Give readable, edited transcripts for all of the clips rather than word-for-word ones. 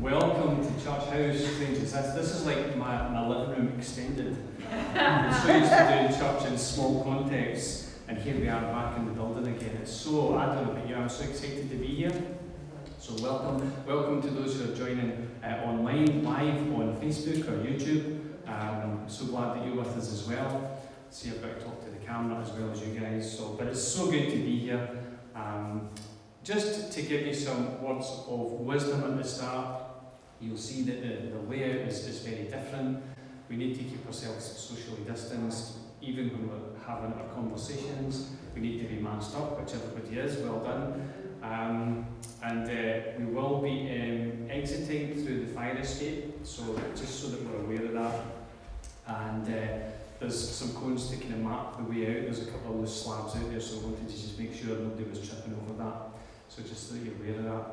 Welcome to Church House, strangers. This is like my living room extended. I'm so used to doing church in small contexts, and here we are back in the building again. It's so, I don't know about you, I'm so excited to be here. So welcome to those who are joining online, live on Facebook or YouTube. I'm so glad that you're with us as well. See, I've got to talk to the camera as well as you guys. So, but it's so good to be here. Just to give you some words of wisdom at the start, you'll see that the layout is very different. We need to keep ourselves socially distanced, even when we're having our conversations. We need to be masked up, which everybody is, well done. We will be exiting through the fire escape, so just so that we're aware of that. And there's some cones to kind of mark the way out. There's a couple of loose slabs out there, so I wanted to just make sure nobody was tripping over that. So just so that you're aware of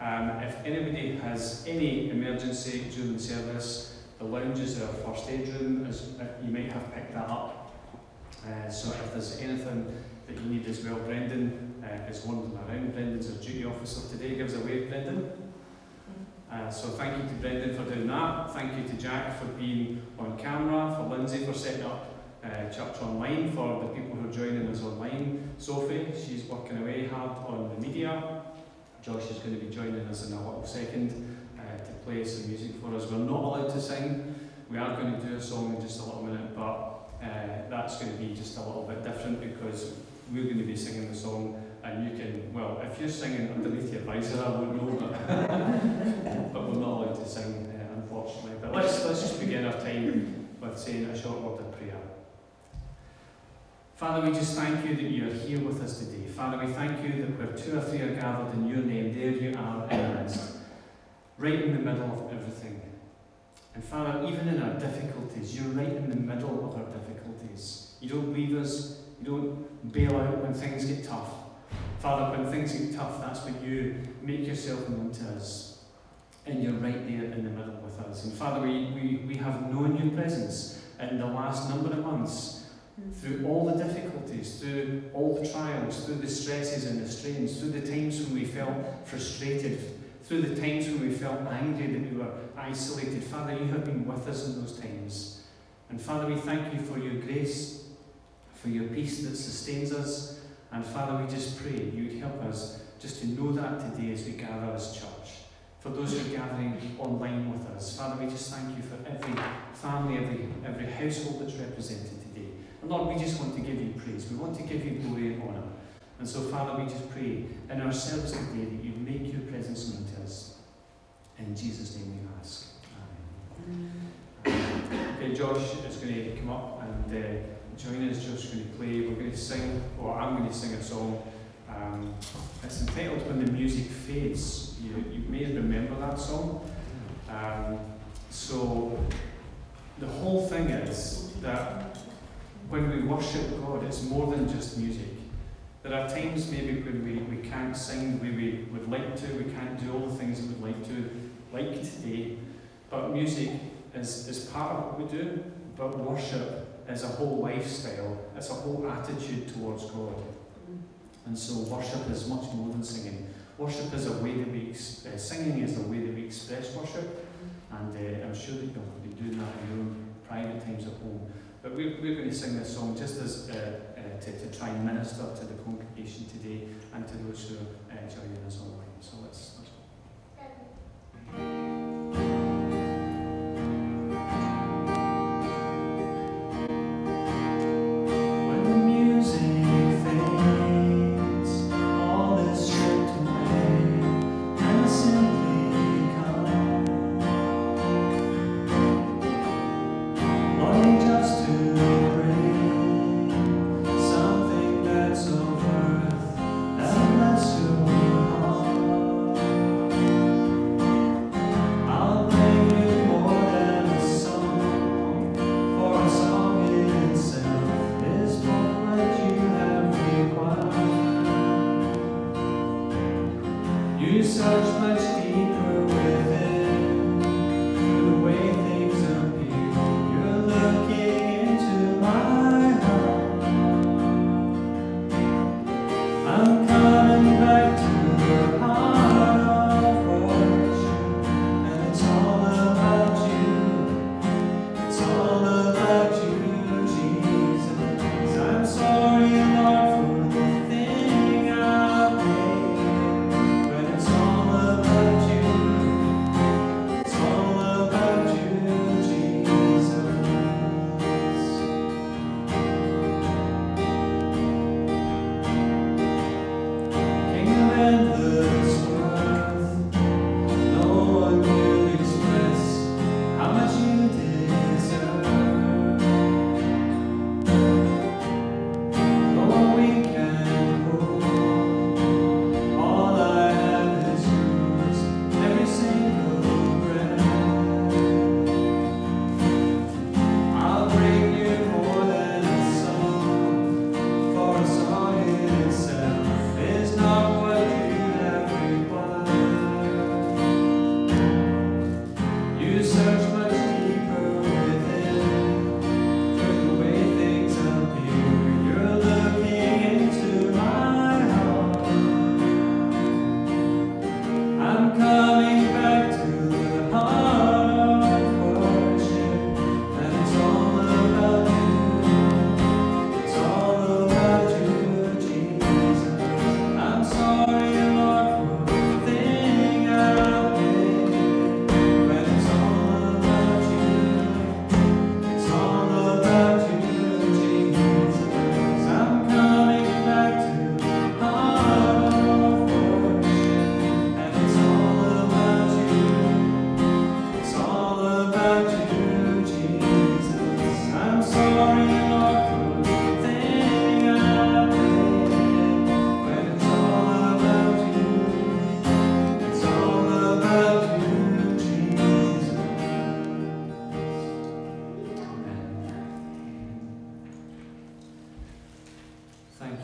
that. If anybody has any emergency during the service, the lounge is our first aid room, as you might have picked that up. So if there's anything that you need as well, Brendan is wandering around. Brendan's our duty officer today. Give us a wave, Brendan. So thank you to Brendan for doing that. Thank you to Jack for being on camera, for Lindsay for setting up Church Online, for the people who are joining us online. Sophie, she's working away hard on the media. Josh is going to be joining us in a little second to play some music for us. We're not allowed to sing. We are going to do a song in just a little minute, but that's going to be just a little bit different because we're going to be singing the song, and you can, well, if you're singing underneath your visor, I won't know, but we're not allowed to sing, unfortunately. But let's just begin our time with saying a short word of prayer. Father, we just thank you that you are here with us today. Father, we thank you that where two or three are gathered in your name, there you are in our midst, right in the middle of everything. And Father, even in our difficulties, you're right in the middle of our difficulties. You don't leave us, you don't bail out when things get tough. Father, when things get tough, that's when you make yourself known to us. And you're right there in the middle with us. And Father, we have known your presence in the last number of months, through all the difficulties, through all the trials, through the stresses and the strains, through the times when we felt frustrated, through the times when we felt angry that we were isolated. Father, you have been with us in those times. And Father, we thank you for your grace, for your peace that sustains us. And Father, we just pray you'd help us just to know that today as we gather as church. For those who are gathering online with us, Father, we just thank you for every family, every household that's represented. Lord, we just want to give you praise. We want to give you glory and honour. And so, Father, we just pray in ourselves today that you make your presence known to us. In Jesus' name we ask. Amen. Okay, Josh is going to come up and join us. Josh is going to play. We're going to sing, or I'm going to sing a song. It's entitled When the Music Fades. You may remember that song. So, the whole thing is that when we worship God, it's more than just music. There are times maybe when we can't sing the way we would like to, we can't do all the things we would like to, like today, but music is part of what we do, but worship is a whole lifestyle, it's a whole attitude towards God. And so worship is much more than singing. Worship is a way that we, singing is a way that we express worship, and I'm sure that you'll be doing that in your own private times at home. But we're going to sing this song just as to try and minister to the congregation today and to those who are joining us online. So let's I'm coming back to your heart.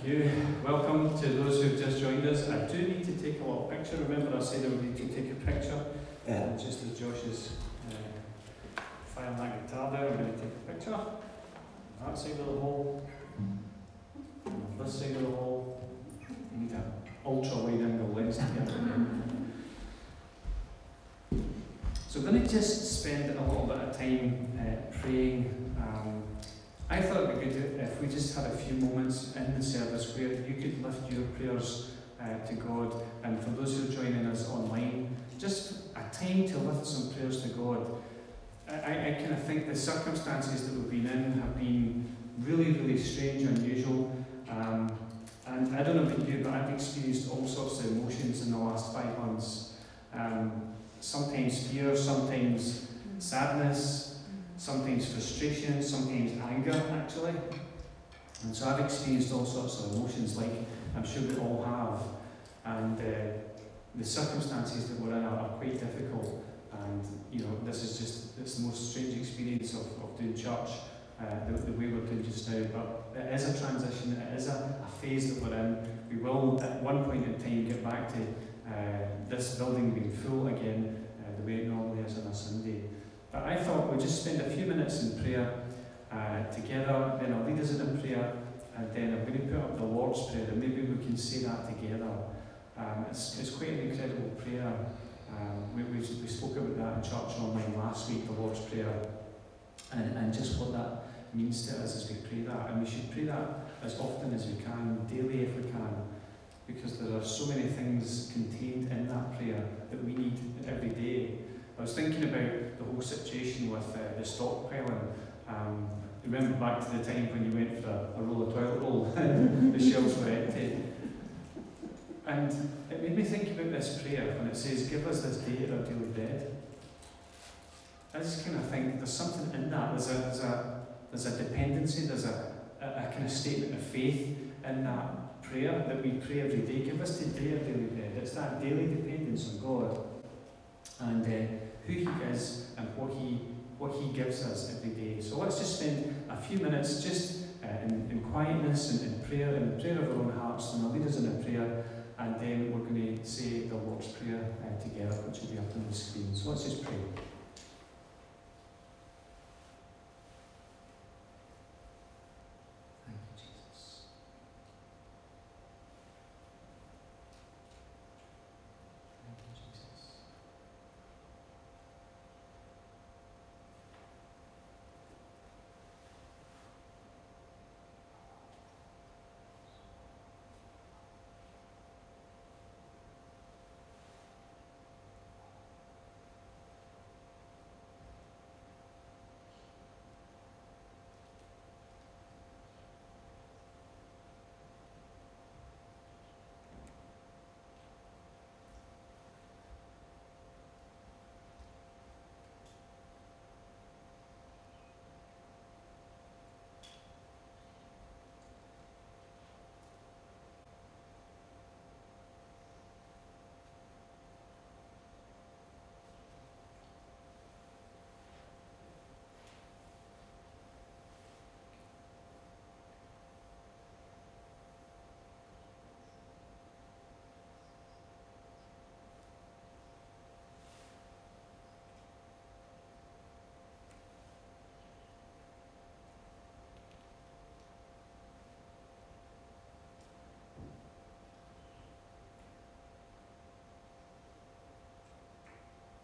Thank you. Welcome to those who've just joined us. I do need to take a little picture. Remember I said I would need to take a picture. Yeah. Just as Josh is firing that guitar down, I'm going to take a picture. On that side of the hall. On this side of the hall. I need an ultra wide angle lens to get it. So we're going to just spend a little bit of time praying. I thought it would be good if we just had a few moments in the service where you could lift your prayers to God, and for those who are joining us online, just a time to lift some prayers to God. I kind of think the circumstances that we've been in have been really, really strange, unusual, and I don't know about you, but I've experienced all sorts of emotions in the last 5 months. Sometimes fear, sometimes sadness, sometimes frustration, sometimes anger, actually. And so I've experienced all sorts of emotions, like I'm sure we all have. And the circumstances that we're in are quite difficult. And, you know, it's the most strange experience of doing church, the way we're doing just now. But it is a transition, it is a phase that we're in. We will, at one point in time, get back to this building being full again, the way it normally is on a Sunday. But I thought we'd just spend a few minutes in prayer together, then I'll lead us in prayer, and then I'm going to put up the Lord's Prayer, and maybe we can say that together. It's quite an incredible prayer. We spoke about that in church online last week, the Lord's Prayer, and just what that means to us as we pray that. And we should pray that as often as we can, daily if we can, because there are so many things contained in that prayer that we need every day. I was thinking about the whole situation with the stockpiling. Remember back to the time when you went for a roll of toilet roll and the shelves were empty. And it made me think about this prayer when it says, "Give us this day our daily bread." I just kind of think there's something in that. There's a dependency, there's a kind of statement of faith in that prayer that we pray every day. Give us today our daily bread. It's that daily dependence on God and who He is and what He gives us every day. So let's just spend a few minutes just in quietness and in prayer of our own hearts, and I'll lead us in a prayer, and then we're going to say the Lord's Prayer together, which will be up on the screen. So let's just pray.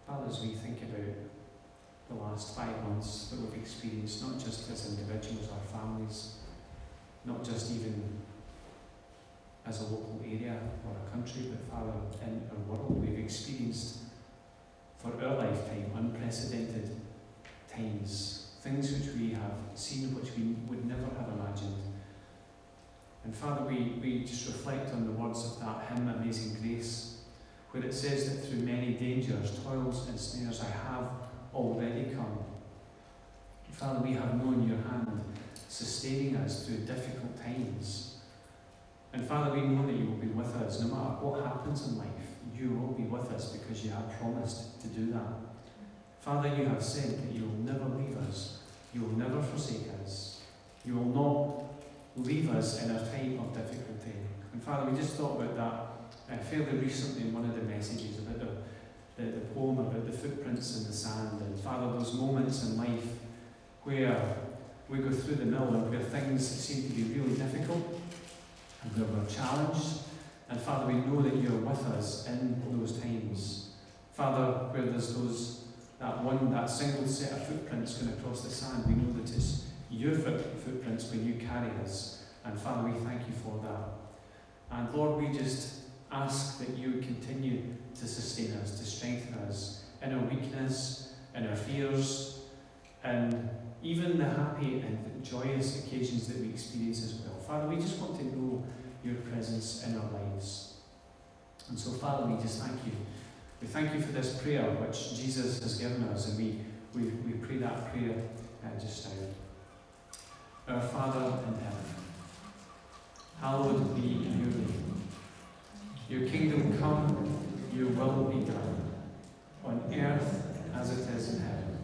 Father, as we think about the last 5 months that we've experienced, not just as individuals, our families, not just even as a local area or a country, but Father, in our world, we've experienced for our lifetime unprecedented times, things which we have seen which we would never have imagined. And Father, we just reflect on the words of that hymn, Amazing Grace, where it says that through many dangers, toils and snares, I have already come. Father, we have known your hand sustaining us through difficult times. And Father, we know that you will be with us. No matter what happens in life, you will be with us because you have promised to do that. Father, you have said that you will never leave us. You will never forsake us. You will not leave us in a time of difficulty. And Father, we just thought about that fairly recently in one of the messages about the poem about the footprints in the sand. And Father, those moments in life where we go through the mill and where things seem to be really difficult and where we're challenged. And Father, we know that you're with us in those times. Father, where there's that single set of footprints going across the sand, we know that it's your footprints when you carry us. And Father, we thank you for that. And Lord, we just ask that you continue to sustain us, to strengthen us in our weakness, in our fears, and even the happy and joyous occasions that we experience as well. Father, we just want to know your presence in our lives. And so, Father, we just thank you. We thank you for this prayer which Jesus has given us, and we pray that prayer just now. Our Father in heaven, hallowed be your name. Your kingdom come, your will be done, on earth as it is in heaven.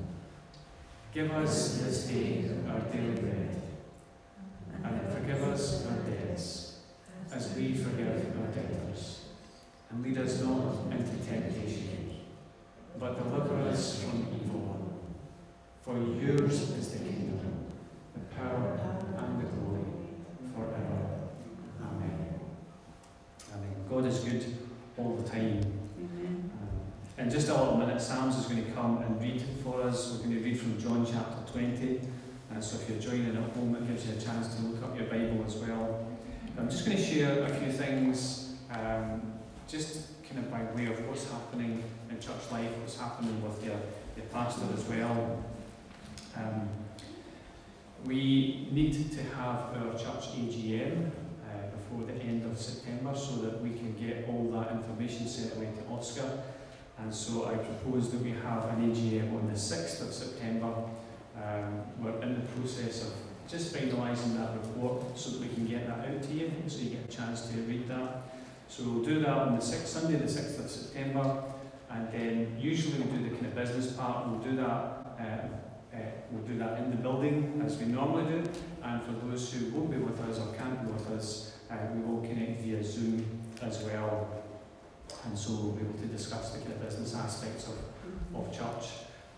Give us this day our daily bread, and forgive us our debts, as we forgive our debtors. And lead us not into temptation, but deliver us from evil one. For yours is the kingdom, the power, and the glory, forever. Amen. Amen. God is good all the time. Amen. In just a little minute, Sam's is going to come and read for us. We're going to read from John chapter 20. So if you're joining at home, it gives you a chance to look up your Bible as well. I'm just going to share a few things. Just kind of by way of what's happening in church life, what's happening with your pastor as well. We need to have our church AGM before the end of September so that we can get all that information sent away to Oscar. And so I propose that we have an AGM on the 6th of September. We're in the process of just finalising that report so that we can get that out to you, so you get a chance to read that. So we'll do that on the Sunday, the 6th of September, and then usually we'll do the kind of business part. We'll do that. We'll do that in the building as we normally do. And for those who won't be with us or can't be with us, we will connect via Zoom as well. And so we'll be able to discuss the kind of business aspects of church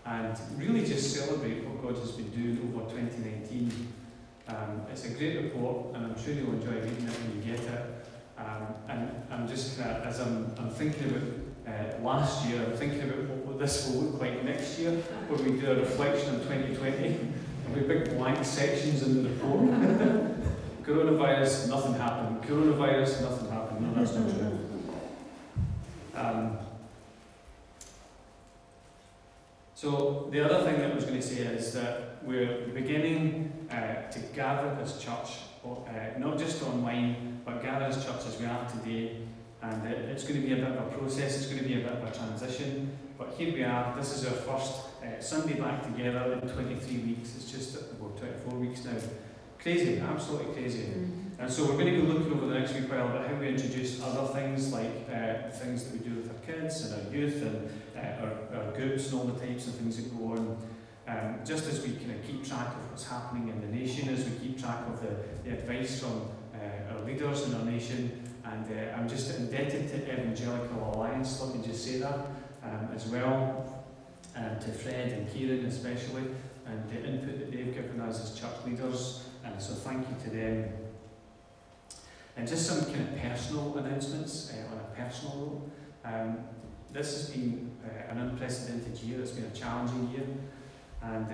and really just celebrate what God has been doing over 2019. It's a great report, and I'm sure you'll enjoy reading it when you get it. And I'm just as I'm thinking about last year, I'm thinking about what this will look like next year, where we do a reflection on 2020, and we big blank sections in the report. Coronavirus, nothing happened. Coronavirus, nothing happened. No, that's not true. So the other thing that I was going to say is that we're beginning to gather as church, not just online, but gather as church as we are today. And it's going to be a bit of a process, it's going to be a bit of a transition. But here we are, this is our first Sunday back together in 23 weeks. It's just about 24 weeks now. Crazy, absolutely crazy. Mm-hmm. And so we're going to be looking over the next week while about how we introduce other things, like things that we do with our kids and our youth and our groups and all the types of things that go on. Just as we kind of keep track of what's happening in the nation, as we keep track of the advice from our leaders in our nation, and I'm just indebted to Evangelical Alliance, let me just say that, as well, to Fred and Kieran especially, and the input that they've given us as church leaders, and so thank you to them. And just some kind of personal announcements on a personal note. This has been an unprecedented year, it's been a challenging year. And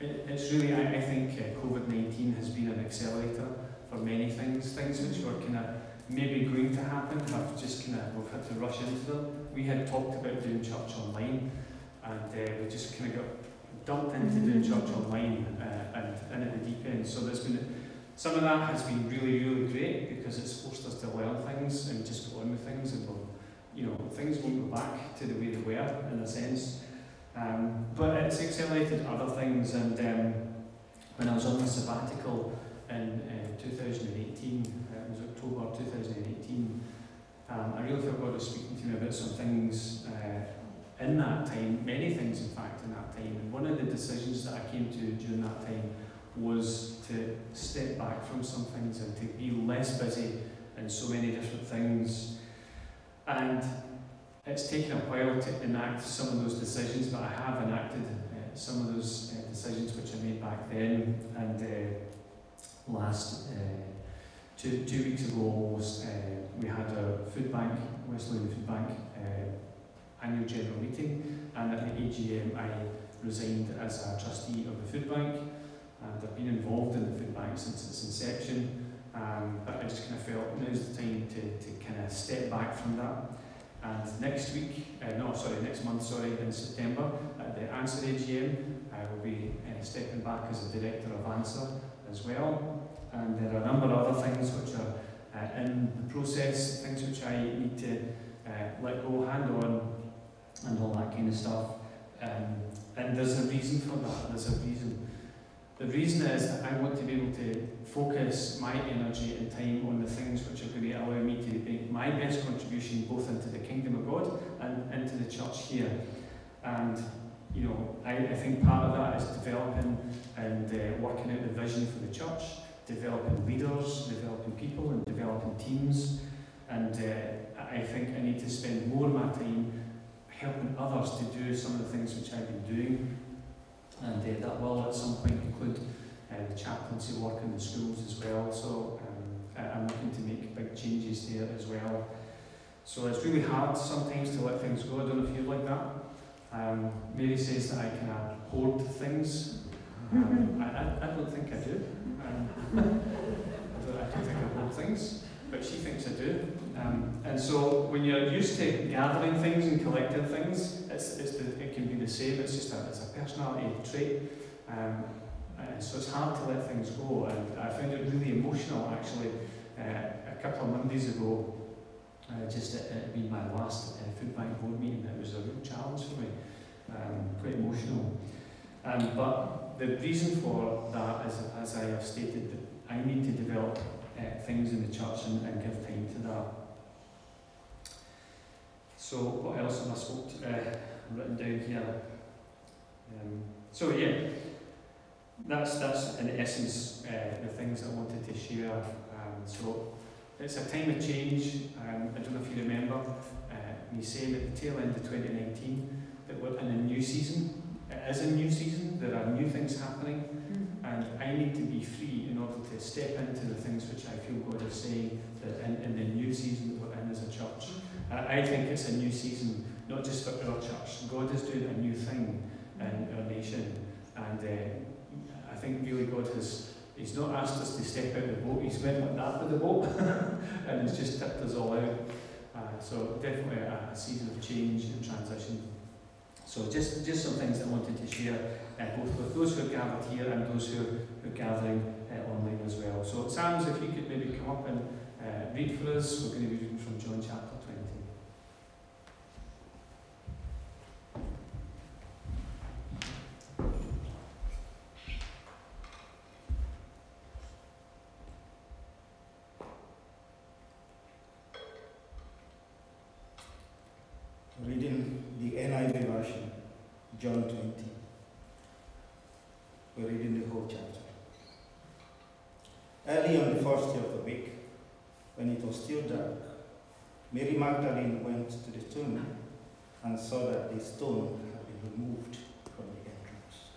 it's really, I think COVID-19 has been an accelerator for many things. Things which were kind of maybe going to happen have just kind of, we've had to rush into them. We had talked about doing church online, and we just kind of got dumped into doing church online and in the deep end. So there's been, some of that has been really, really great because it's forced us to learn things and just go on with things. And things won't go back to the way they were in a sense. But it's accelerated other things, and when I was on the sabbatical in 2018, it was October 2018, I really felt God was speaking to me about some things in that time, many things in fact in that time, and one of the decisions that I came to during that time was to step back from some things and to be less busy in so many different things. And it's taken a while to enact some of those decisions, but I have enacted some of those decisions which I made back then. And last two weeks ago almost, we had a food bank, West London food bank, annual general meeting, and at the AGM I resigned as a trustee of the food bank, and I've been involved in the food bank since its inception, but I just kind of felt now's the time to kind of step back from that. And next month, in September, at the ANSWER AGM, I will be stepping back as a director of ANSWER as well. And there are a number of other things which are in the process, things which I need to let go, hand on, and all that kind of stuff. And there's a reason for that, there's a reason. The reason is that I want to be able to focus my energy and time on the things which are going to allow me to make my best contribution both into the kingdom of God and into the church here. And you know, I think part of that is developing and working out the vision for the church, developing leaders, developing people, and developing teams. And I think I need to spend more of my time helping others to do some of the things which I've been doing. And that will at some point include the chaplaincy work in the schools as well. So I'm looking to make big changes there as well. So it's really hard sometimes to let things go. I don't know if you like that. Mary says that I can hoard things. I don't think I do. I don't think I hoard things, but she thinks I do. And so when you're used to gathering things and collecting things, it can be the same. It's just it's a personality trait. And so it's hard to let things go. And I found it really emotional actually. A couple of Mondays ago, just it being my last food bank board meeting, it was a real challenge for me, quite emotional. But the reason for that is, as I have stated, that I need to develop things in the church and give time to that. So what else have I written down here? So yeah, that's in essence the things I wanted to share. So it's a time of change. I don't know if you remember me saying at the tail end of 2019 that we're in a new season. It is a new season, there are new things happening, and I need to be free in order to step into the things which I feel God is saying that in the new season that we're in as a church. I think it's a new season, not just for our church. God is doing a new thing in our nation, and I think really God has... He's not asked us to step out of the boat, he's went like that with the boat and he's just tipped us all out. So definitely a season of change and transition. So just some things I wanted to share, both with those who are gathered here and those who are gathering online as well. So Sam's, if you could maybe come up and read for us. We're going to be reading from John chapter 20. Reading the NIV version, John 20. We're reading the whole chapter. Early on the first day of the week, when it was still dark, Mary Magdalene went to the tomb and saw that the stone had been removed from the entrance.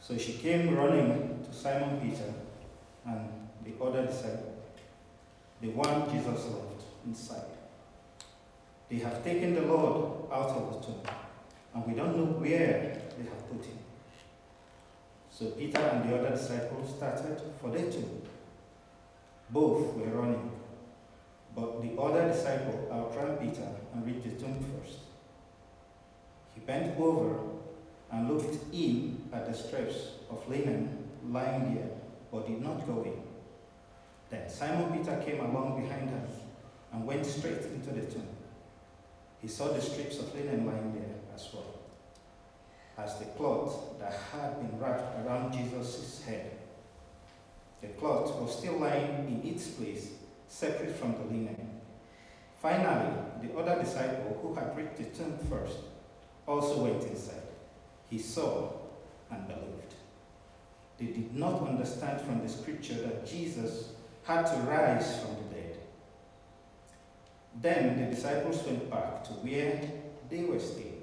So she came running to Simon Peter and the other disciple, the one Jesus loved, inside. They have taken the Lord out of the tomb, and we don't know where they have put him. So Peter and the other disciples started for the tomb. Both were running, but the other disciple outran Peter and reached the tomb first. He bent over and looked in at the strips of linen lying there, but did not go in. Then Simon Peter came along behind her and went straight into the tomb. He saw the strips of linen lying there as well as the cloth that had been wrapped around Jesus' head. The cloth was still lying in its place, separate from the linen. Finally, the other disciple who had reached the tomb first also went inside. He saw and believed. They did not understand from the scripture that Jesus had to rise from the dead. Then the disciples went back to where they were staying.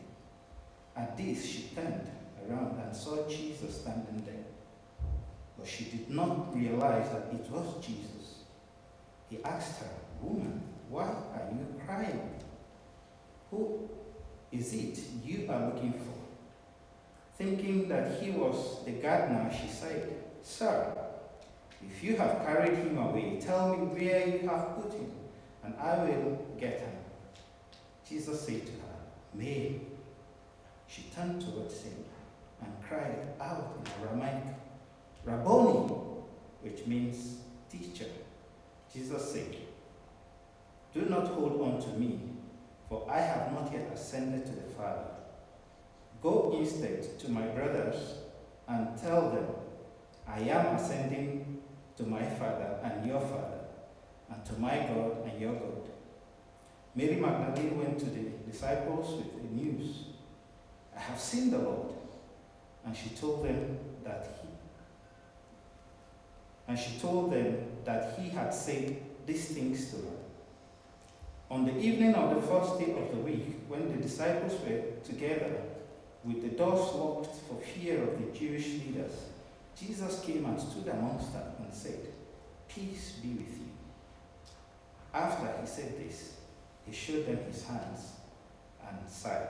At this, she turned around and saw Jesus standing there, but she did not realize that it was Jesus. He asked her, "Woman, why are you crying? Who is it you are looking for?" Thinking that he was the gardener, she said, "Sir, if you have carried him away, tell me where you have put him, and I will get him." Jesus said to her, "Mary." She turned towards him and cried out in Aramaic, "Rabboni," which means teacher. Jesus said, "Do not hold on to me, for I have not yet ascended to the Father. Go instead to my brothers and tell them, I am ascending to my Father and your Father, and to my God and your God." Mary Magdalene went to the disciples with the news, "I have seen the Lord," and she told them that he had said these things to her. On the evening of the first day of the week, when the disciples were together with the doors locked for fear of the Jewish leaders, Jesus came and stood amongst them and said, "Peace be with you." After he said this, he showed them his hands and sighed,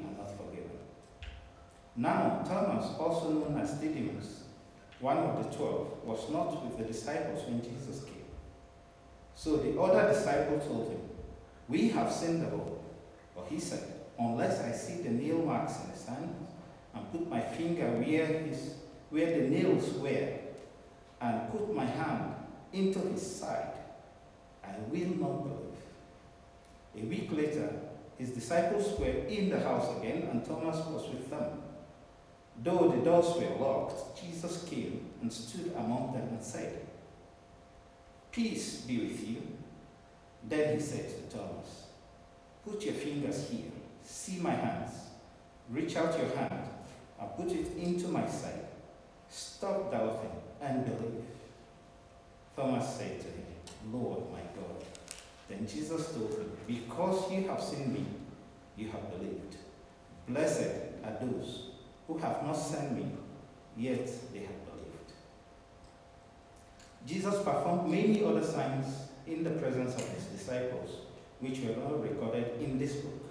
are not forgiven." Now Thomas, also known as Didymus, one of the 12, was not with the disciples when Jesus came. So the other disciple told him, "We have seen the Lord." But he said, "Unless I see the nail marks in his hands, and put my finger where the nails were, and put my hand into his side, I will not believe." A week later, his disciples were in the house again, and Thomas was with them. Though the doors were locked, Jesus came and stood among them and said, "Peace be with you." Then he said to Thomas, "Put your fingers here, see my hands. Reach out your hand and put it into my side. Stop doubting and believe." Thomas said to him, "Lord, my God." Then Jesus told him, "Because you have seen me, you have believed. Blessed are those who have not seen me, yet they have believed." Jesus performed many other signs in the presence of his disciples, which were not recorded in this book.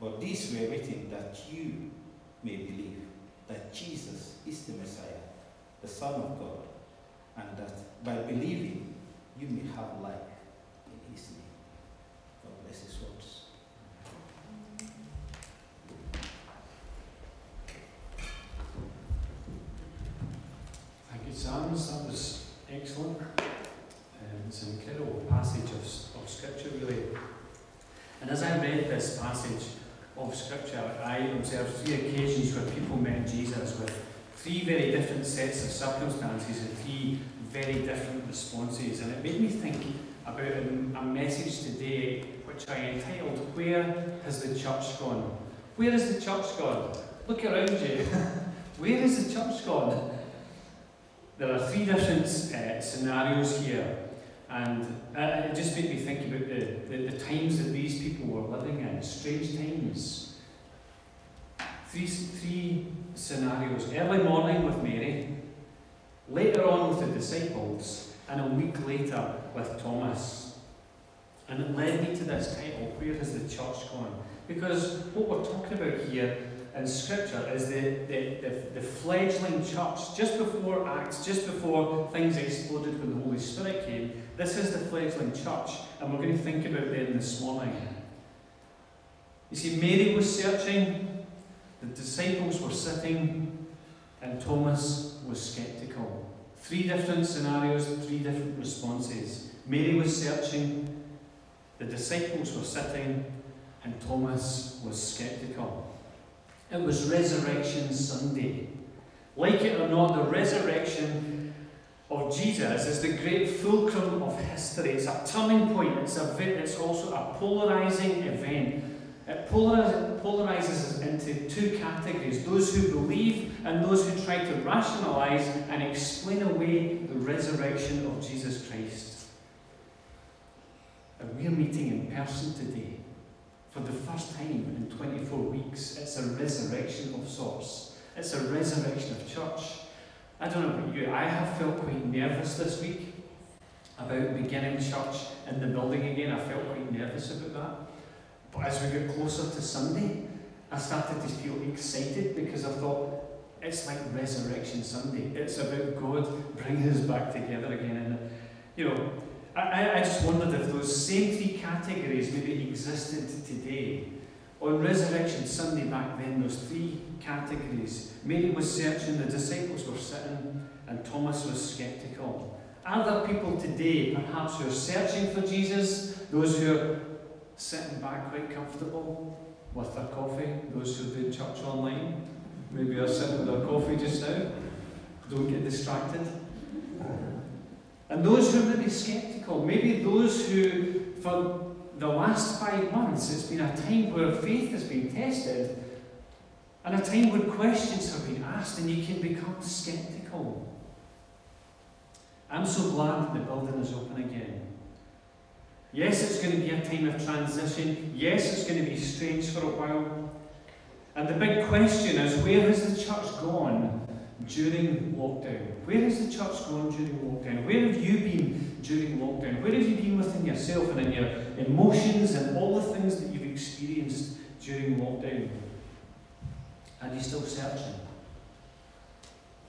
But these were written that you may believe that Jesus is the Messiah, the Son of God, and that by believing you may have life in his name. God bless his words. Thank you, Psalms. That was excellent. It's an incredible passage of Scripture, really. And as I read this passage of Scripture, I observed three occasions where people met Jesus with three very different sets of circumstances and three very different responses. And it made me think about a message today which I entitled, "Where Has the Church Gone?" Where has the church gone? Look around you. Where has the church gone? There are three different scenarios here. And it just made me think about the times that these people were living in, strange times. Three scenarios: early morning with Mary, later on with the disciples, and a week later with Thomas. And it led me to this title, Where Has the Church Gone? Because what we're talking about here in Scripture is the fledgling church. Just before Acts, just before things exploded when the Holy Spirit came, this is the fledgling church, and we're going to think about them this morning. You see, Mary was searching, the disciples were sitting, and Thomas was sceptical. Three different scenarios, three different responses. Mary was searching, the disciples were sitting, and Thomas was sceptical. It was Resurrection Sunday. Like it or not, the resurrection of Jesus is the great fulcrum of history. It's a turning point. It's also a polarizing event. It polarizes us into two categories, those who believe and those who try to rationalize and explain away the resurrection of Jesus Christ. And we're meeting in person today for the first time in 24 weeks. It's a resurrection of sorts. It's a resurrection of church. I don't know about you, I have felt quite nervous this week about beginning church in the building again. I felt quite nervous about that. But as we get closer to Sunday, I started to feel excited because I thought, it's like Resurrection Sunday. It's about God bringing us back together again. And, you know, I just wondered if those same three categories maybe existed today. On Resurrection Sunday back then, those three categories. Mary was searching, the disciples were sitting, and Thomas was sceptical. Are there people today, perhaps, who are searching for Jesus? Those who are sitting back quite comfortable with their coffee, those who do church online, maybe are sitting with their coffee just now, don't get distracted. And those who are maybe sceptical, maybe those who, for the last 5 months, it's been a time where faith has been tested, and a time when questions have been asked, and you can become sceptical. I'm so glad that the building is open again. Yes, it's going to be a time of transition. Yes, it's going to be strange for a while. And the big question is, where has the church gone during lockdown? Where has the church gone during lockdown? Where have you been during lockdown? Where have you been within yourself and in your emotions and all the things that you've experienced during lockdown? Are you still searching?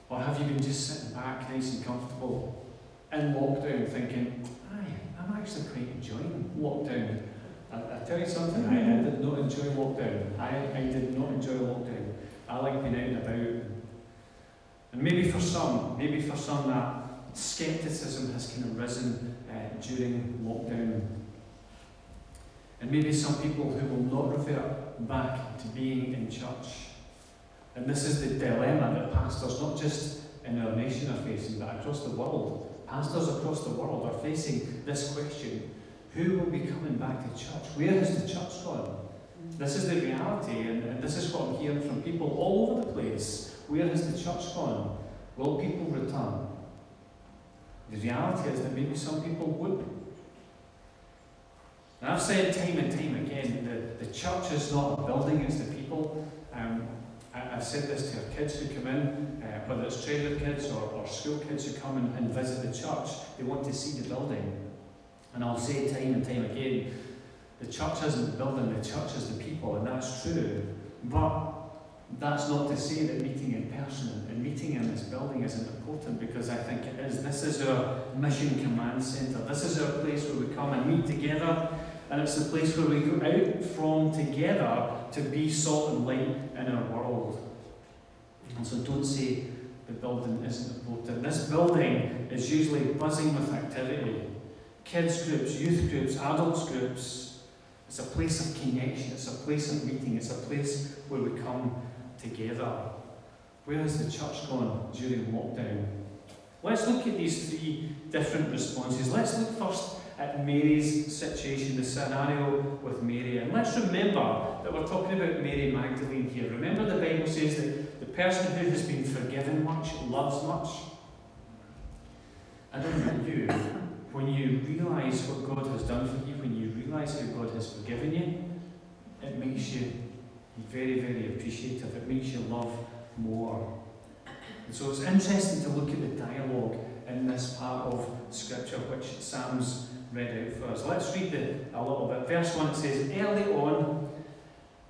Or have you been just sitting back nice and comfortable in lockdown thinking, I'm actually quite enjoying lockdown. I tell you something, I did not enjoy lockdown. I did not enjoy lockdown. I like being out and about. And maybe for some that scepticism has kind of risen during lockdown. And maybe some people who will not refer back to being in church. And this is the dilemma that pastors, not just in our nation, are facing, but across the world. Pastors across the world are facing this question, who will be coming back to church? Where has the church gone? This is the reality, and this is what I'm hearing from people all over the place. Where has the church gone? Will people return? The reality is that maybe some people would. And I've said time and time again, the church is not a building, it's the people. I've said this to our kids who come in, whether it's trailer kids or school kids who come and visit the church. They want to see the building. And I'll say time and time again, the church isn't the building, the church is the people, and that's true. But that's not to say that meeting in person and meeting in this building isn't important, because I think it is. This is our mission command centre. This is our place where we come and meet together. And it's the place where we go out from together to be salt and light in our world. And so don't say the building isn't important. This building is usually buzzing with activity. Kids groups, youth groups, adults groups. It's a place of connection. It's a place of meeting. It's a place where we come together. Where has the church gone during lockdown? Let's look at these three different responses. Let's look first at Mary's situation, the scenario with Mary. And let's remember that we're talking about Mary Magdalene here. Remember, the Bible says that the person who has been forgiven much loves much. I don't know you, when you realise what God has done for you, when you realise how God has forgiven you, it makes you very, very appreciative. It makes you love more. And so it's interesting to look at the dialogue in this part of Scripture which Sam's read out for us. Let's read a little bit. Verse 1, it says, "Early on,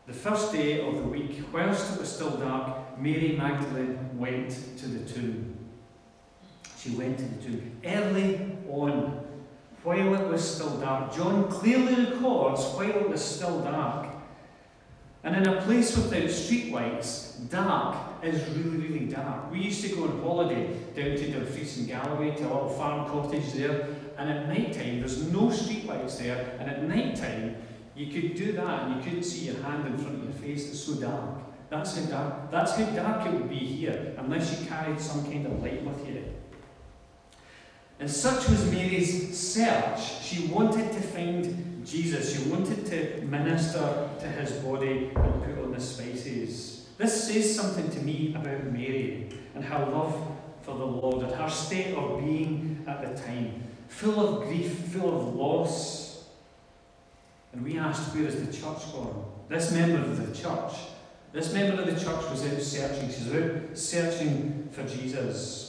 the first day of the week, whilst it was still dark, Mary Magdalene went to the tomb." She went to the tomb. Early on, while it was still dark. John clearly records while it was still dark. And in a place without streetlights, dark is really, really dark. We used to go on holiday down to Dumfries and Galloway to a little farm cottage there, and at night time there's no streetlights there, and at night time you could do that and you couldn't see your hand in front of your face. It's so dark. That's how dark it would be here, unless you carried some kind of light with you. And such was Mary's search. She wanted to find Jesus. She wanted to minister to his body and put on the spices. This says something to me about Mary and her love for the Lord and her state of being at the time. Full of grief, full of loss. And we asked, where is the church gone? This member of the church was out searching. She was out searching for Jesus.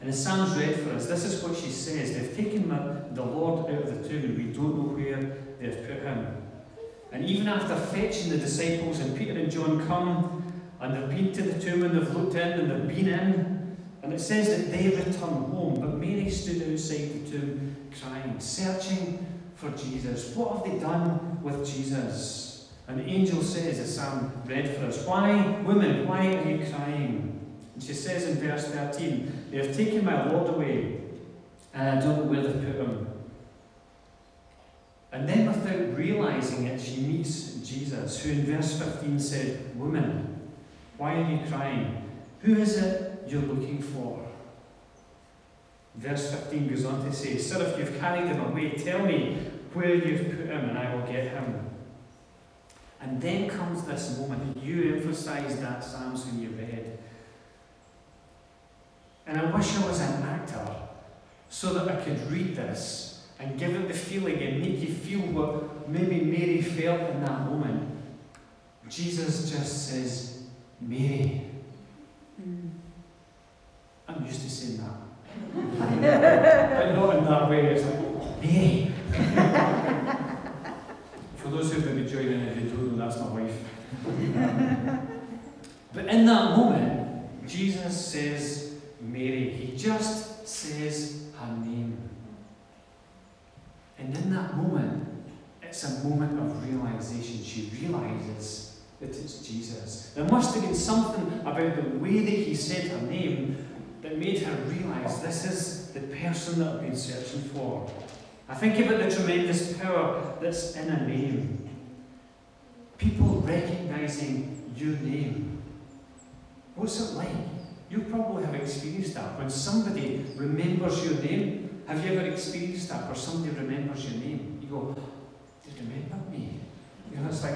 And as Sam's read for us, this is what she says. They've taken the Lord out of the tomb and we don't know where they've put him. And even after fetching the disciples, and Peter and John come, and they've been to the tomb and they've looked in and they've been in, and it says that they return home. But Mary stood outside the tomb crying, searching for Jesus. What have they done with Jesus? And the angel says, as Sam read for us, "Why, woman, why are you crying?" And she says in verse 13, "They have taken my Lord away, and I don't know where they've put him." And then, without realizing it, she meets Jesus, who in verse 15 said, "Woman, why are you crying? Who is it you're looking for?" Verse 15 goes on to say, "Sir, if you've carried him away, tell me where you've put him, and I will get him." And then comes this moment, and you emphasised that, Sam's, when you read. And I wish I was an actor so that I could read this and give it the feeling and make you feel what maybe Mary felt in that moment. Jesus just says, "Mary." I'm used to saying that. But not in that way. It's like, "Mary." For those who have been joining in, if you don't know, that's my wife. But in that moment, Jesus says, "Mary." He just says her name. And in that moment, it's a moment of realization. She realizes that it's Jesus. There must have been something about the way that he said her name that made her realize this is the person that I've been searching for. I think about the tremendous power that's in a name. People recognizing your name. What's it like? You probably have experienced that. When somebody remembers your name, have you ever experienced that? Where somebody remembers your name, you go, "They remember me." You know, it's like,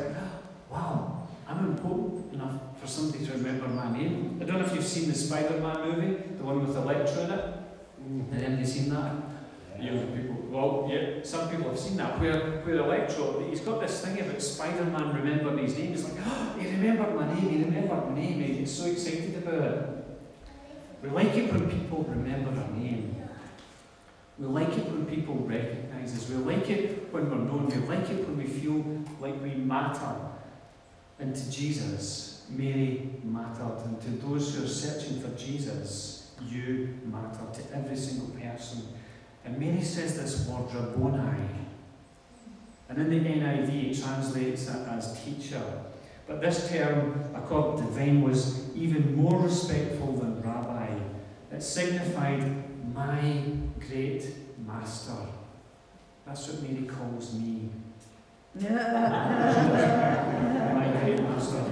wow, I'm important enough for somebody to remember my name. I don't know if you've seen the Spider-Man movie, the one with Electra in it. Has anybody seen that? Yeah. Some people have seen that. Where Electra, he's got this thing about Spider-Man remembering his name. It's like, he remembered my name. He remembered my name. He gets so excited about it. We like it when people remember our name. We like it when people recognise us. We like it when we're known. We like it when we feel like we matter. And to Jesus, Mary mattered. And to those who are searching for Jesus, you matter. To every single person. And Mary says this word, Rabboni. And in the NIV, it translates it as teacher. But this term, according to Vine, was even more respectful than rabbi. It signified my great master. That's what Mary calls me. My great master.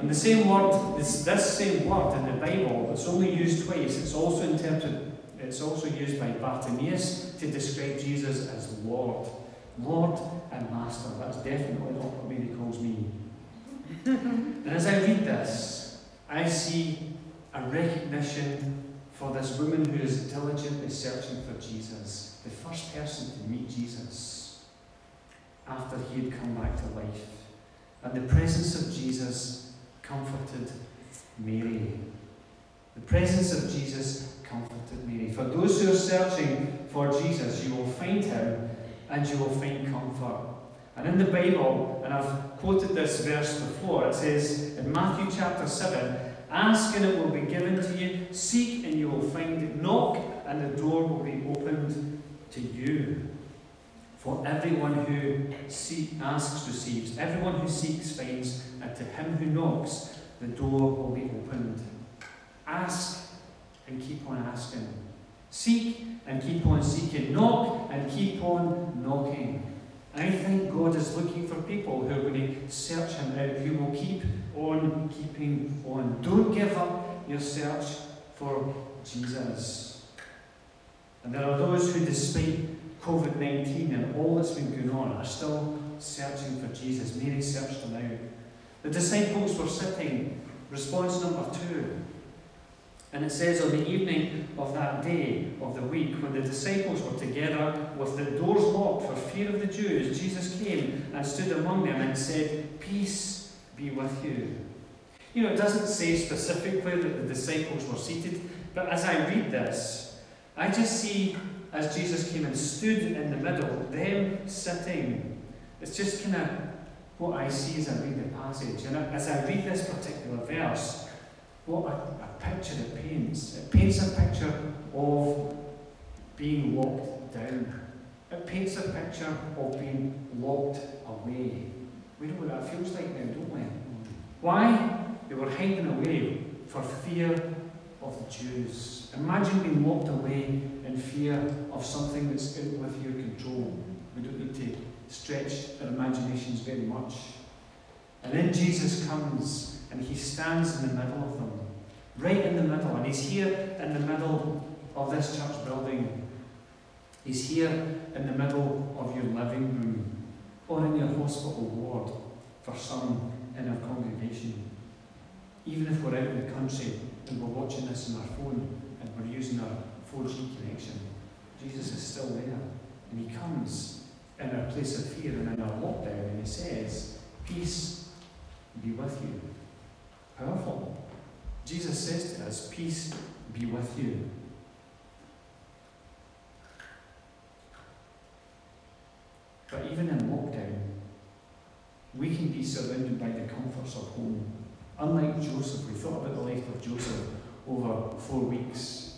And the same word, this same word in the Bible, it's only used twice. It's also interpreted. It's also used by Bartimaeus to describe Jesus as Lord. Lord and Master. That's definitely not what Mary calls me. And as I read this, I see a recognition for this woman who is diligently searching for Jesus. The first person to meet Jesus after he had come back to life. And the presence of Jesus comforted Mary. The presence of Jesus comforted Mary. For those who are searching for Jesus, you will find him and you will find comfort. And in the Bible, and I've quoted this verse before, it says in Matthew chapter 7, ask and it will be given to you, seek and you will find, knock and the door will be opened to you. For everyone who asks receives, everyone who seeks finds, and to him who knocks, the door will be opened. Ask and keep on asking. Seek and keep on seeking. Knock and keep on knocking. I think God is looking for people who are going to search him out, who will keep on keeping on. Don't give up your search for Jesus. And there are those who, despite COVID-19 and all that's been going on, are still searching for Jesus. Mary searched him out. The disciples were sitting, response number 2. And it says, on the evening of that day of the week, when the disciples were together with the doors locked for fear of the Jews, Jesus came and stood among them and said, peace be with you. You know, it doesn't say specifically that the disciples were seated, but as I read this, I just see, as Jesus came and stood in the middle, them sitting. It's just kind of what I see as I read the passage. And as I read this particular verse, what a picture it paints. It paints a picture of being locked down. It paints a picture of being locked away. We know what that feels like now, don't we? Why? They were hiding away for fear of the Jews. Imagine being locked away in fear of something that's out with your control. We don't need to stretch our imaginations very much. And then Jesus comes and he stands in the middle of them, right in the middle, and he's here in the middle of this church building. He's here in the middle of your living room, or in your hospital ward, for some in our congregation. Even if we're out in the country and we're watching this on our phone and we're using our 4G connection, Jesus is still there, and he comes in our place of fear and in our lockdown, and he says, peace be with you. Powerful. Jesus says to us, peace be with you. But even in lockdown, we can be surrounded by the comforts of home. Unlike Joseph, we thought about the life of Joseph over 4 weeks.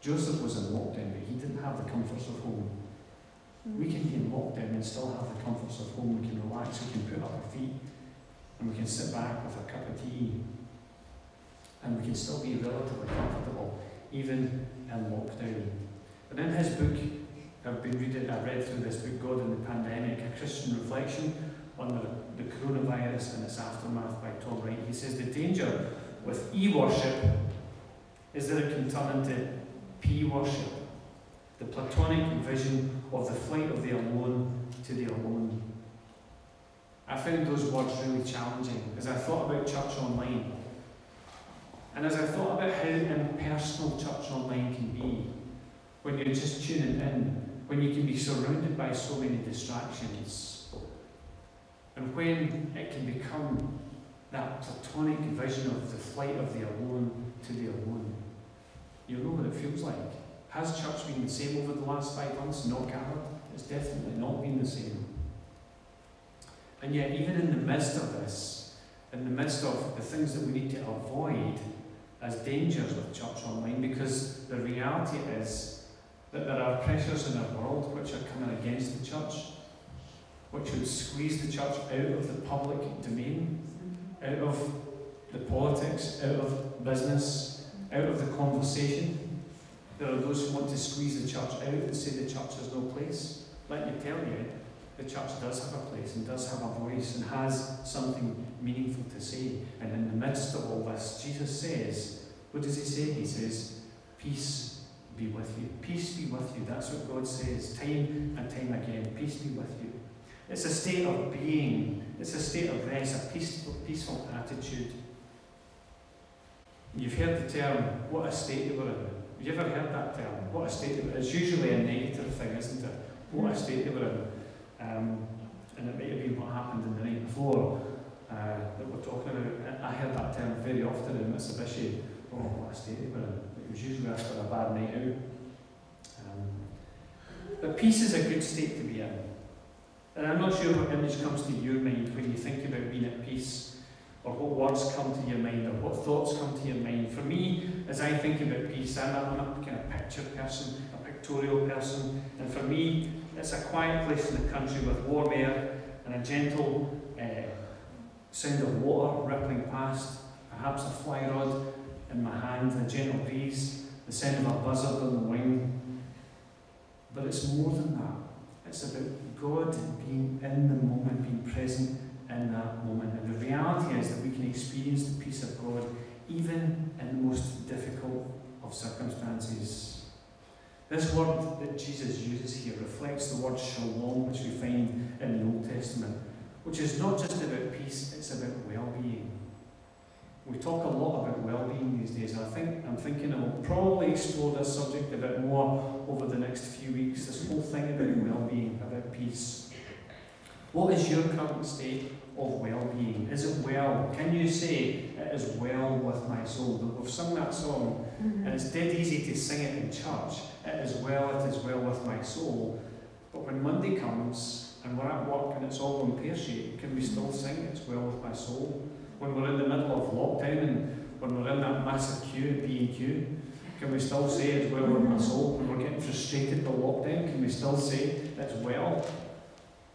Joseph was in lockdown, but he didn't have the comforts of home. We can be in lockdown and still have the comforts of home. We can relax, we can put up our feet, and we can sit back with a cup of tea, and we can still be relatively comfortable, even in lockdown. And in his book, I read through this book, God in the Pandemic, a Christian reflection on the coronavirus and its aftermath by Tom Wright, he says the danger with e-worship is that it can turn into p-worship, the Platonic vision of the flight of the alone to the alone. I found those words really challenging as I thought about church online. And as I thought about how impersonal church online can be, when you're just tuning in, when you can be surrounded by so many distractions, and when it can become that Platonic vision of the flight of the alone to the alone. You'll know what it feels like. Has church been the same over the last 5 months? Not gathered? It's definitely not been the same. And yet, even in the midst of this, in the midst of the things that we need to avoid as dangers with church online, because the reality is that there are pressures in our world which are coming against the church, which would squeeze the church out of the public domain, out of the politics, out of business, out of the conversation. There are those who want to squeeze the church out and say the church has no place. Let me tell you, the church does have a place and does have a voice and has something meaningful to say. And in the midst of all this, Jesus says, what does he say? He says, peace be with you. Peace be with you. That's what God says time and time again. Peace be with you. It's a state of being. It's a state of rest, a peaceful attitude. You've heard the term, what a state they were in. Have you ever heard that term? What a state they were in. It's usually a negative thing, isn't it? What a state they were in. And it might have been what happened in the night before that we're talking about. I heard that term very often in Mitsubishi, or well, I stayed there, but it was usually after a bad night out. But peace is a good state to be in. And I'm not sure what image comes to your mind when you think about being at peace, or what words come to your mind, or what thoughts come to your mind. For me, as I think about peace, I'm a kind of picture person, a pictorial person, and for me, it's a quiet place in the country with warm air and a gentle sound of water rippling past, perhaps a fly rod in my hand, a gentle breeze, the sound of a buzzard on the wing. But it's more than that. It's about God being in the moment, being present in that moment. And the reality is that we can experience the peace of God even in the most difficult of circumstances. This word that Jesus uses here reflects the word shalom, which we find in the Old Testament, which is not just about peace, it's about well-being. We talk a lot about well-being these days, and I'm thinking I will probably explore this subject a bit more over the next few weeks, this whole thing about well-being, about peace. What is your current state of well-being? Is it well? Can you say, it is well with my soul? We've sung that song, and it's dead easy to sing it in church. It is well with my soul. But when Monday comes, and we're at work and it's all in pear shape, can we still sing, it's well with my soul? When we're in the middle of lockdown and when we're in that massive queue at B and Q, can we still say it's well with my soul? When we're getting frustrated by lockdown, can we still say it's well?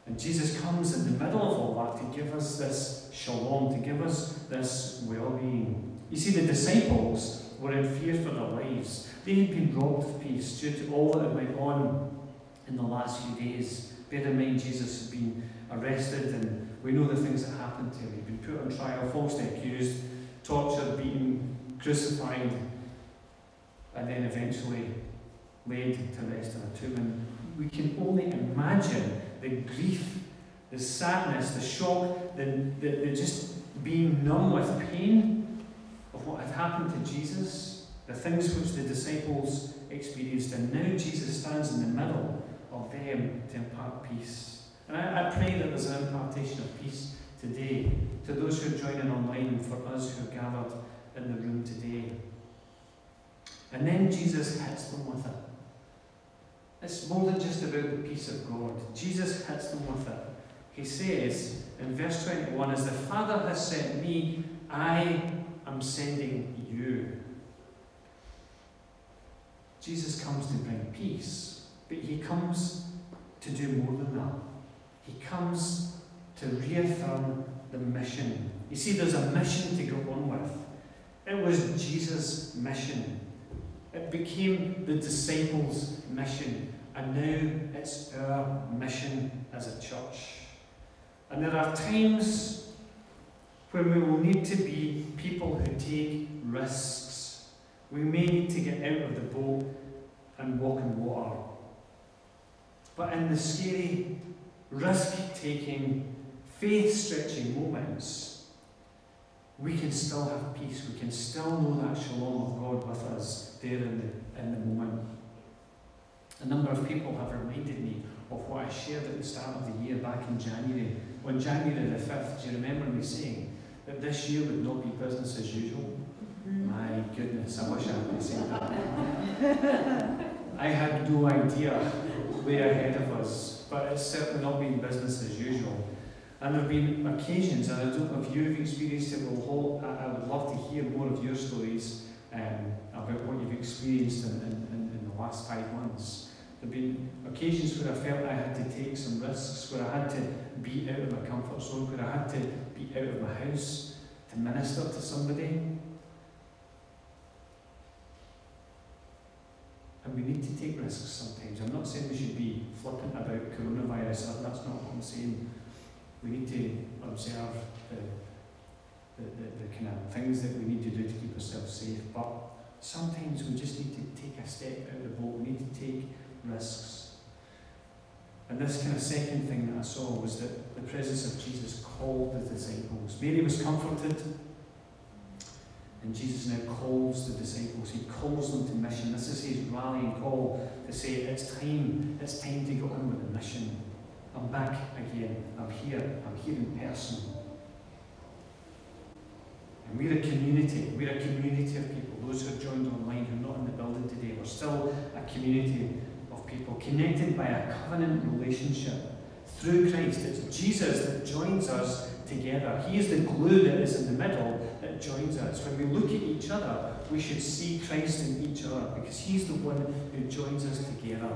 And Jesus comes in the middle of all that to give us this shalom, to give us this well-being. You see, the disciples were in fear for their lives. They had been robbed of peace due to all that went on in the last few days. Bear in mind, Jesus had been arrested, and we know the things that happened to him. He'd been put on trial, falsely accused, tortured, beaten, crucified, and then eventually laid to rest in a tomb. And we can only imagine the grief, the sadness, the shock, the just being numb with pain of what had happened to Jesus, the things which the disciples experienced. And now Jesus stands in the middle of them to impart peace. And I pray that there's an impartation of peace today to those who are joining online and for us who are gathered in the room today. And then Jesus hits them with it. It's more than just about the peace of God. Jesus hits them with it. He says in verse 21, as the Father has sent me, I am sending you. Jesus comes to bring peace, but he comes to do more than that. He comes to reaffirm the mission. You see, there's a mission to go on with. It was Jesus' mission. It became the disciples' mission. And now it's our mission as a church. And there are times when we will need to be people who take risks. We may need to get out of the boat and walk in water. But in the scary, risk-taking, faith-stretching moments, we can still have peace. We can still know that shalom of God with us there in the moment. A number of people have reminded me of what I shared at the start of the year back in January. On January the 5th, do you remember me saying that this year would not be business as usual? My goodness, I wish I hadn't said that. I had no idea way ahead of us. But it's certainly not been business as usual. And there have been occasions, and I don't know if you've experienced it, I would love to hear more of your stories about what you've experienced in the last 5 months. There have been occasions where I felt I had to take some risks, where I had to be out of my comfort zone, where I had to be out of my house to minister to somebody. And we need to take risks sometimes. I'm not saying we should be flippant about coronavirus. That's not what I'm saying. We need to observe the kind of things that we need to do to keep ourselves safe. But sometimes we just need to take a step out of the boat. We need to take risks. And this kind of second thing that I saw was that the presence of Jesus called the disciples. Mary was comforted. And Jesus now calls the disciples. He calls them to mission. This is his rallying call to say, it's time to go on with the mission. I'm back again. I'm here in person. We're a community of people. Those who have joined online, who are not in the building today, we're still a community of people connected by a covenant relationship through Christ. It's Jesus that joins us together. He is the glue that is in the middle that joins us. When we look at each other, we should see Christ in each other, because he's the one who joins us together.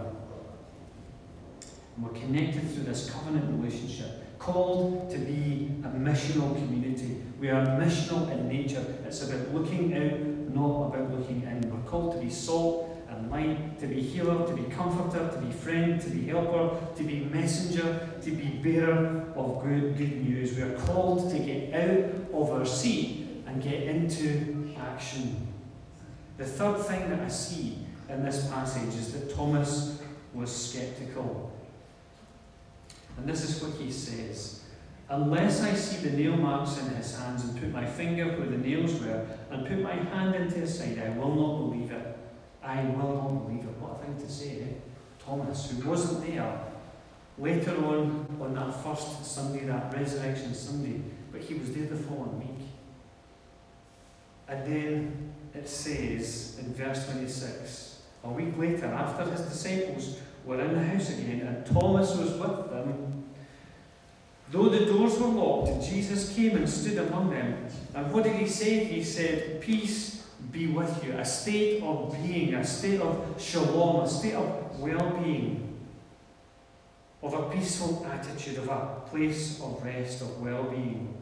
And we're connected through this covenant relationship, called to be a missional community. We are missional in nature. It's about looking out, not about looking in. We're called to be salt and light, to be healer, to be comforter, to be friend, to be helper, to be messenger, to be bearer of good news. We are called to get out of our seat and get into action. The third thing that I see in this passage is that Thomas was sceptical. And this is what he says: "Unless I see the nail marks in his hands and put my finger where the nails were and put my hand into his side, I will not believe it. I will not believe it." What a thing to say, eh? Thomas, who wasn't there later on that first Sunday, that Resurrection Sunday, but he was there the following week. And then it says in verse 26, a week later, after his disciples were in the house again and Thomas was with them, though the doors were locked, Jesus came and stood among them. And what did he say? He said, "Peace be with you." A state of being, a state of shalom, a state of well-being, of a peaceful attitude, of a place of rest, of well-being.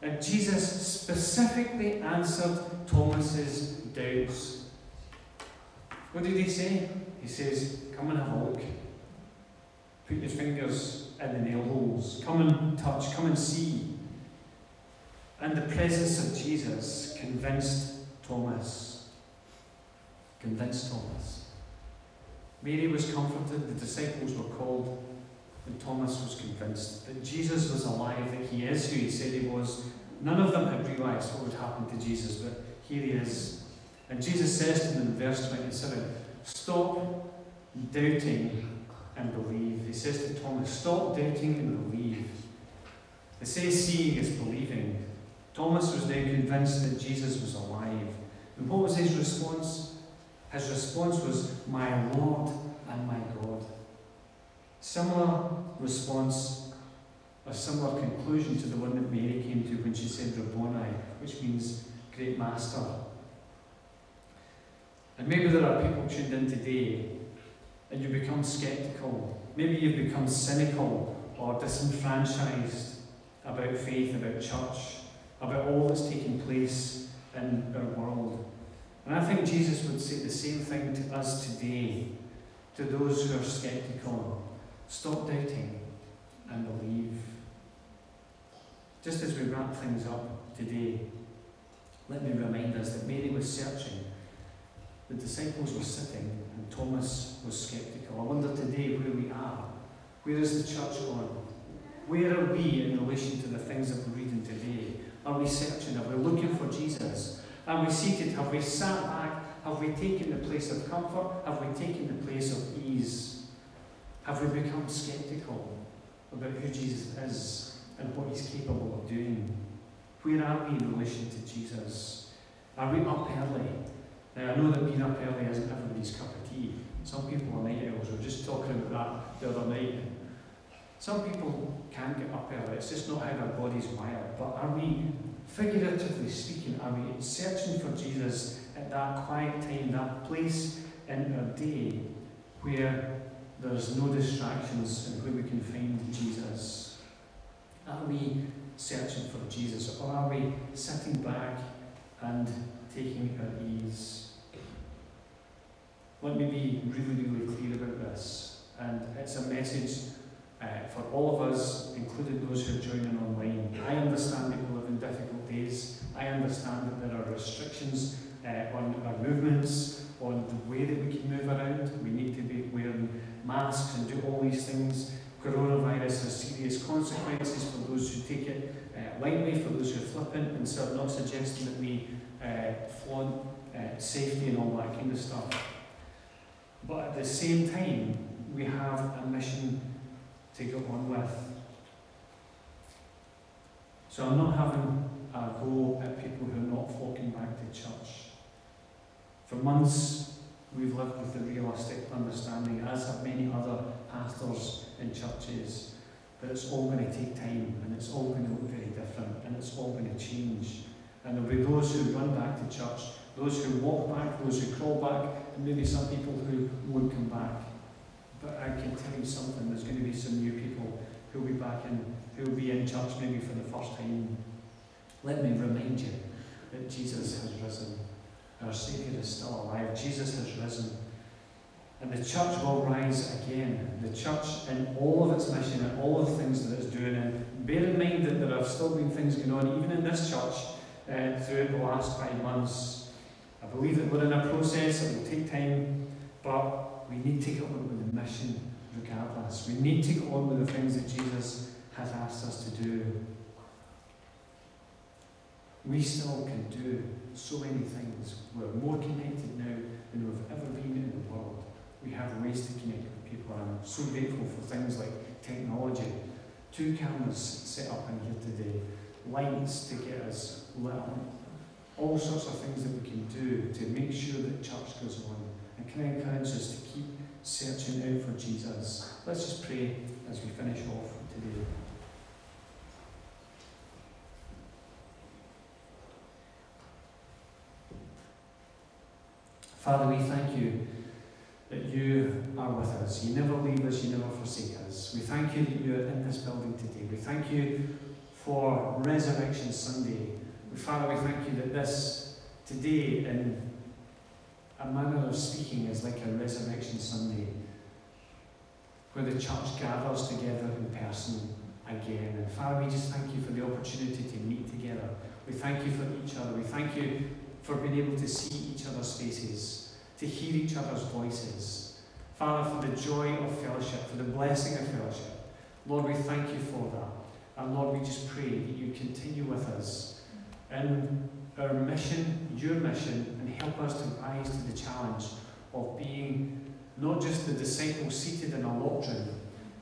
And Jesus specifically answered Thomas's doubts. What did he say? He says, "Come and have a look. Put your fingers in the nail holes. Come and touch. Come and see." And the presence of Jesus convinced Thomas. Convinced Thomas. Mary was comforted. The disciples were called. And Thomas was convinced that Jesus was alive, that he is who he said he was. None of them had realized what would happen to Jesus, but here he is. And Jesus says to them in verse 27, "Stop doubting and believe." He says to Thomas, "Stop doubting and believe." They say seeing is believing. Thomas was now convinced that Jesus was alive. And what was his response? His response was, "My Lord and my God." Similar response, a similar conclusion to the one that Mary came to when she said Rabboni, which means great master. And maybe there are people tuned in today and you become sceptical. Maybe you've become cynical or disenfranchised about faith, about church, about all that's taking place in our world. And I think Jesus would say the same thing to us today, to those who are sceptical. Stop doubting and believe. Just as we wrap things up today, let me remind us that Mary was searching. The disciples were sitting and Thomas was sceptical. I wonder today where we are. Where is the church gone? Where are we in relation to the things that we're reading today? Are we searching? Are we looking for Jesus? Are we seated? Have we sat back? Have we taken the place of comfort? Have we taken the place of ease? Have we become sceptical about who Jesus is and what he's capable of doing? Where are we in relation to Jesus? Are we up early? Now, I know that being up early isn't everybody's cup of tea. Some people are night owls. We were just talking about that the other night. Some people can't get up early. It's just not how their body's wired. But are we, figuratively speaking, are we searching for Jesus at that quiet time, that place in our day where there's no distractions and where we can find Jesus? Are we searching for Jesus, or are we sitting back and taking our ease? Let me be really, really clear about this, and it's a message for all of us, including those who are joining online. I understand people live in difficult days. I understand that there are restrictions on our movements, on the way that we can move around. We need to be wearing masks and do all these things. Coronavirus has serious consequences for those who take it lightly, for those who are flippant, and so I'm not suggesting that we flaunt safety and all that kind of stuff. But at the same time, we have a mission to go on with. So I'm not having go at people who are not flocking back to church. For months, we've lived with the realistic understanding, as have many other pastors in churches, that it's all going to take time, and it's all going to look very different, and it's all going to change. And there'll be those who run back to church, those who walk back, those who crawl back, and maybe some people who won't come back. But I can tell you something, there's going to be some new people who'll be back in, who'll be in church maybe for the first time. Let me remind you that Jesus has risen. Our Saviour is still alive. Jesus has risen. And the church will rise again. The church, in all of its mission and all of the things that it's doing. And bear in mind that there have still been things going on, even in this church, throughout the last 5 months. I believe that we're in a process. It will take time. But we need to get on with the mission regardless. We need to get on with the things that Jesus has asked us to do. We still can do so many things. We're more connected now than we've ever been in the world. We have ways to connect with people. I'm so grateful for things like technology. 2 cameras set up in here today. Lights to get us lit up. All sorts of things that we can do to make sure that church goes on. And can I encourage us to keep searching out for Jesus? Let's just pray as we finish off today. Father, we thank you that you are with us. You never leave us, you never forsake us. We thank you that you are in this building today. We thank you for Resurrection Sunday. Father, we thank you that this, today, in a manner of speaking, is like a Resurrection Sunday, where the church gathers together in person again. And Father, we just thank you for the opportunity to meet together. We thank you for each other. We thank you for being able to see each other's faces, to hear each other's voices. Father, for the joy of fellowship, for the blessing of fellowship. Lord, we thank you for that. And Lord, we just pray that you continue with us in our mission, your mission, and help us to rise to the challenge of being not just the disciples seated in a doctrine,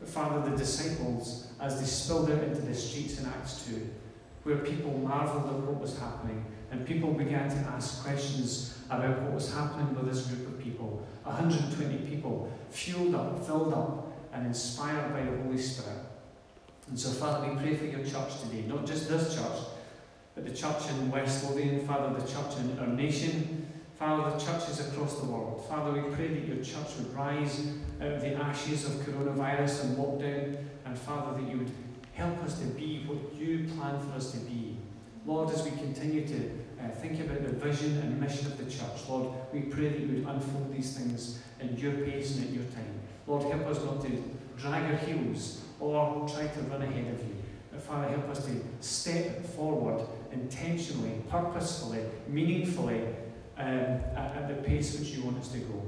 but Father, the disciples as they spilled out into the streets in Acts 2, where people marveled at what was happening. And people began to ask questions about what was happening with this group of people. 120 people, fueled up, filled up, and inspired by the Holy Spirit. And so, Father, we pray for your church today. Not just this church, but the church in West Lothian, Father, the church in our nation, Father, the churches across the world. Father, we pray that your church would rise out of the ashes of coronavirus and lockdown. And, Father, that you would help us to be what you plan for us to be. Lord, as we continue to think about the vision and mission of the church, Lord, we pray that you would unfold these things in your pace and at your time. Lord, help us not to drag our heels or try to run ahead of you. But Father, help us to step forward intentionally, purposefully, meaningfully, at the pace which you want us to go.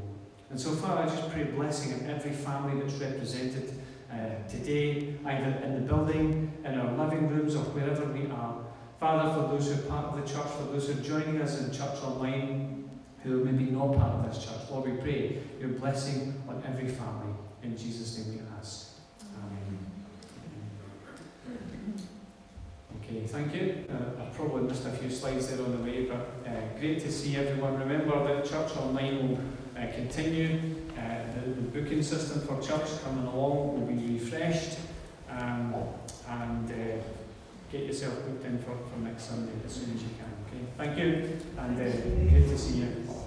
And so, Father, I just pray blessing on every family that's represented today, either in the building, in our living rooms, or wherever we are. Father, for those who are part of the church, for those who are joining us in church online, who may be not part of this church, Lord, we pray your blessing on every family. In Jesus' name we ask. Amen. Okay, thank you. I probably missed a few slides there on the way, but great to see everyone. Remember that church online will continue. The booking system for church coming along will be refreshed. Get yourself booked in for next Sunday as soon as you can. Okay? Thank you, and good to see you.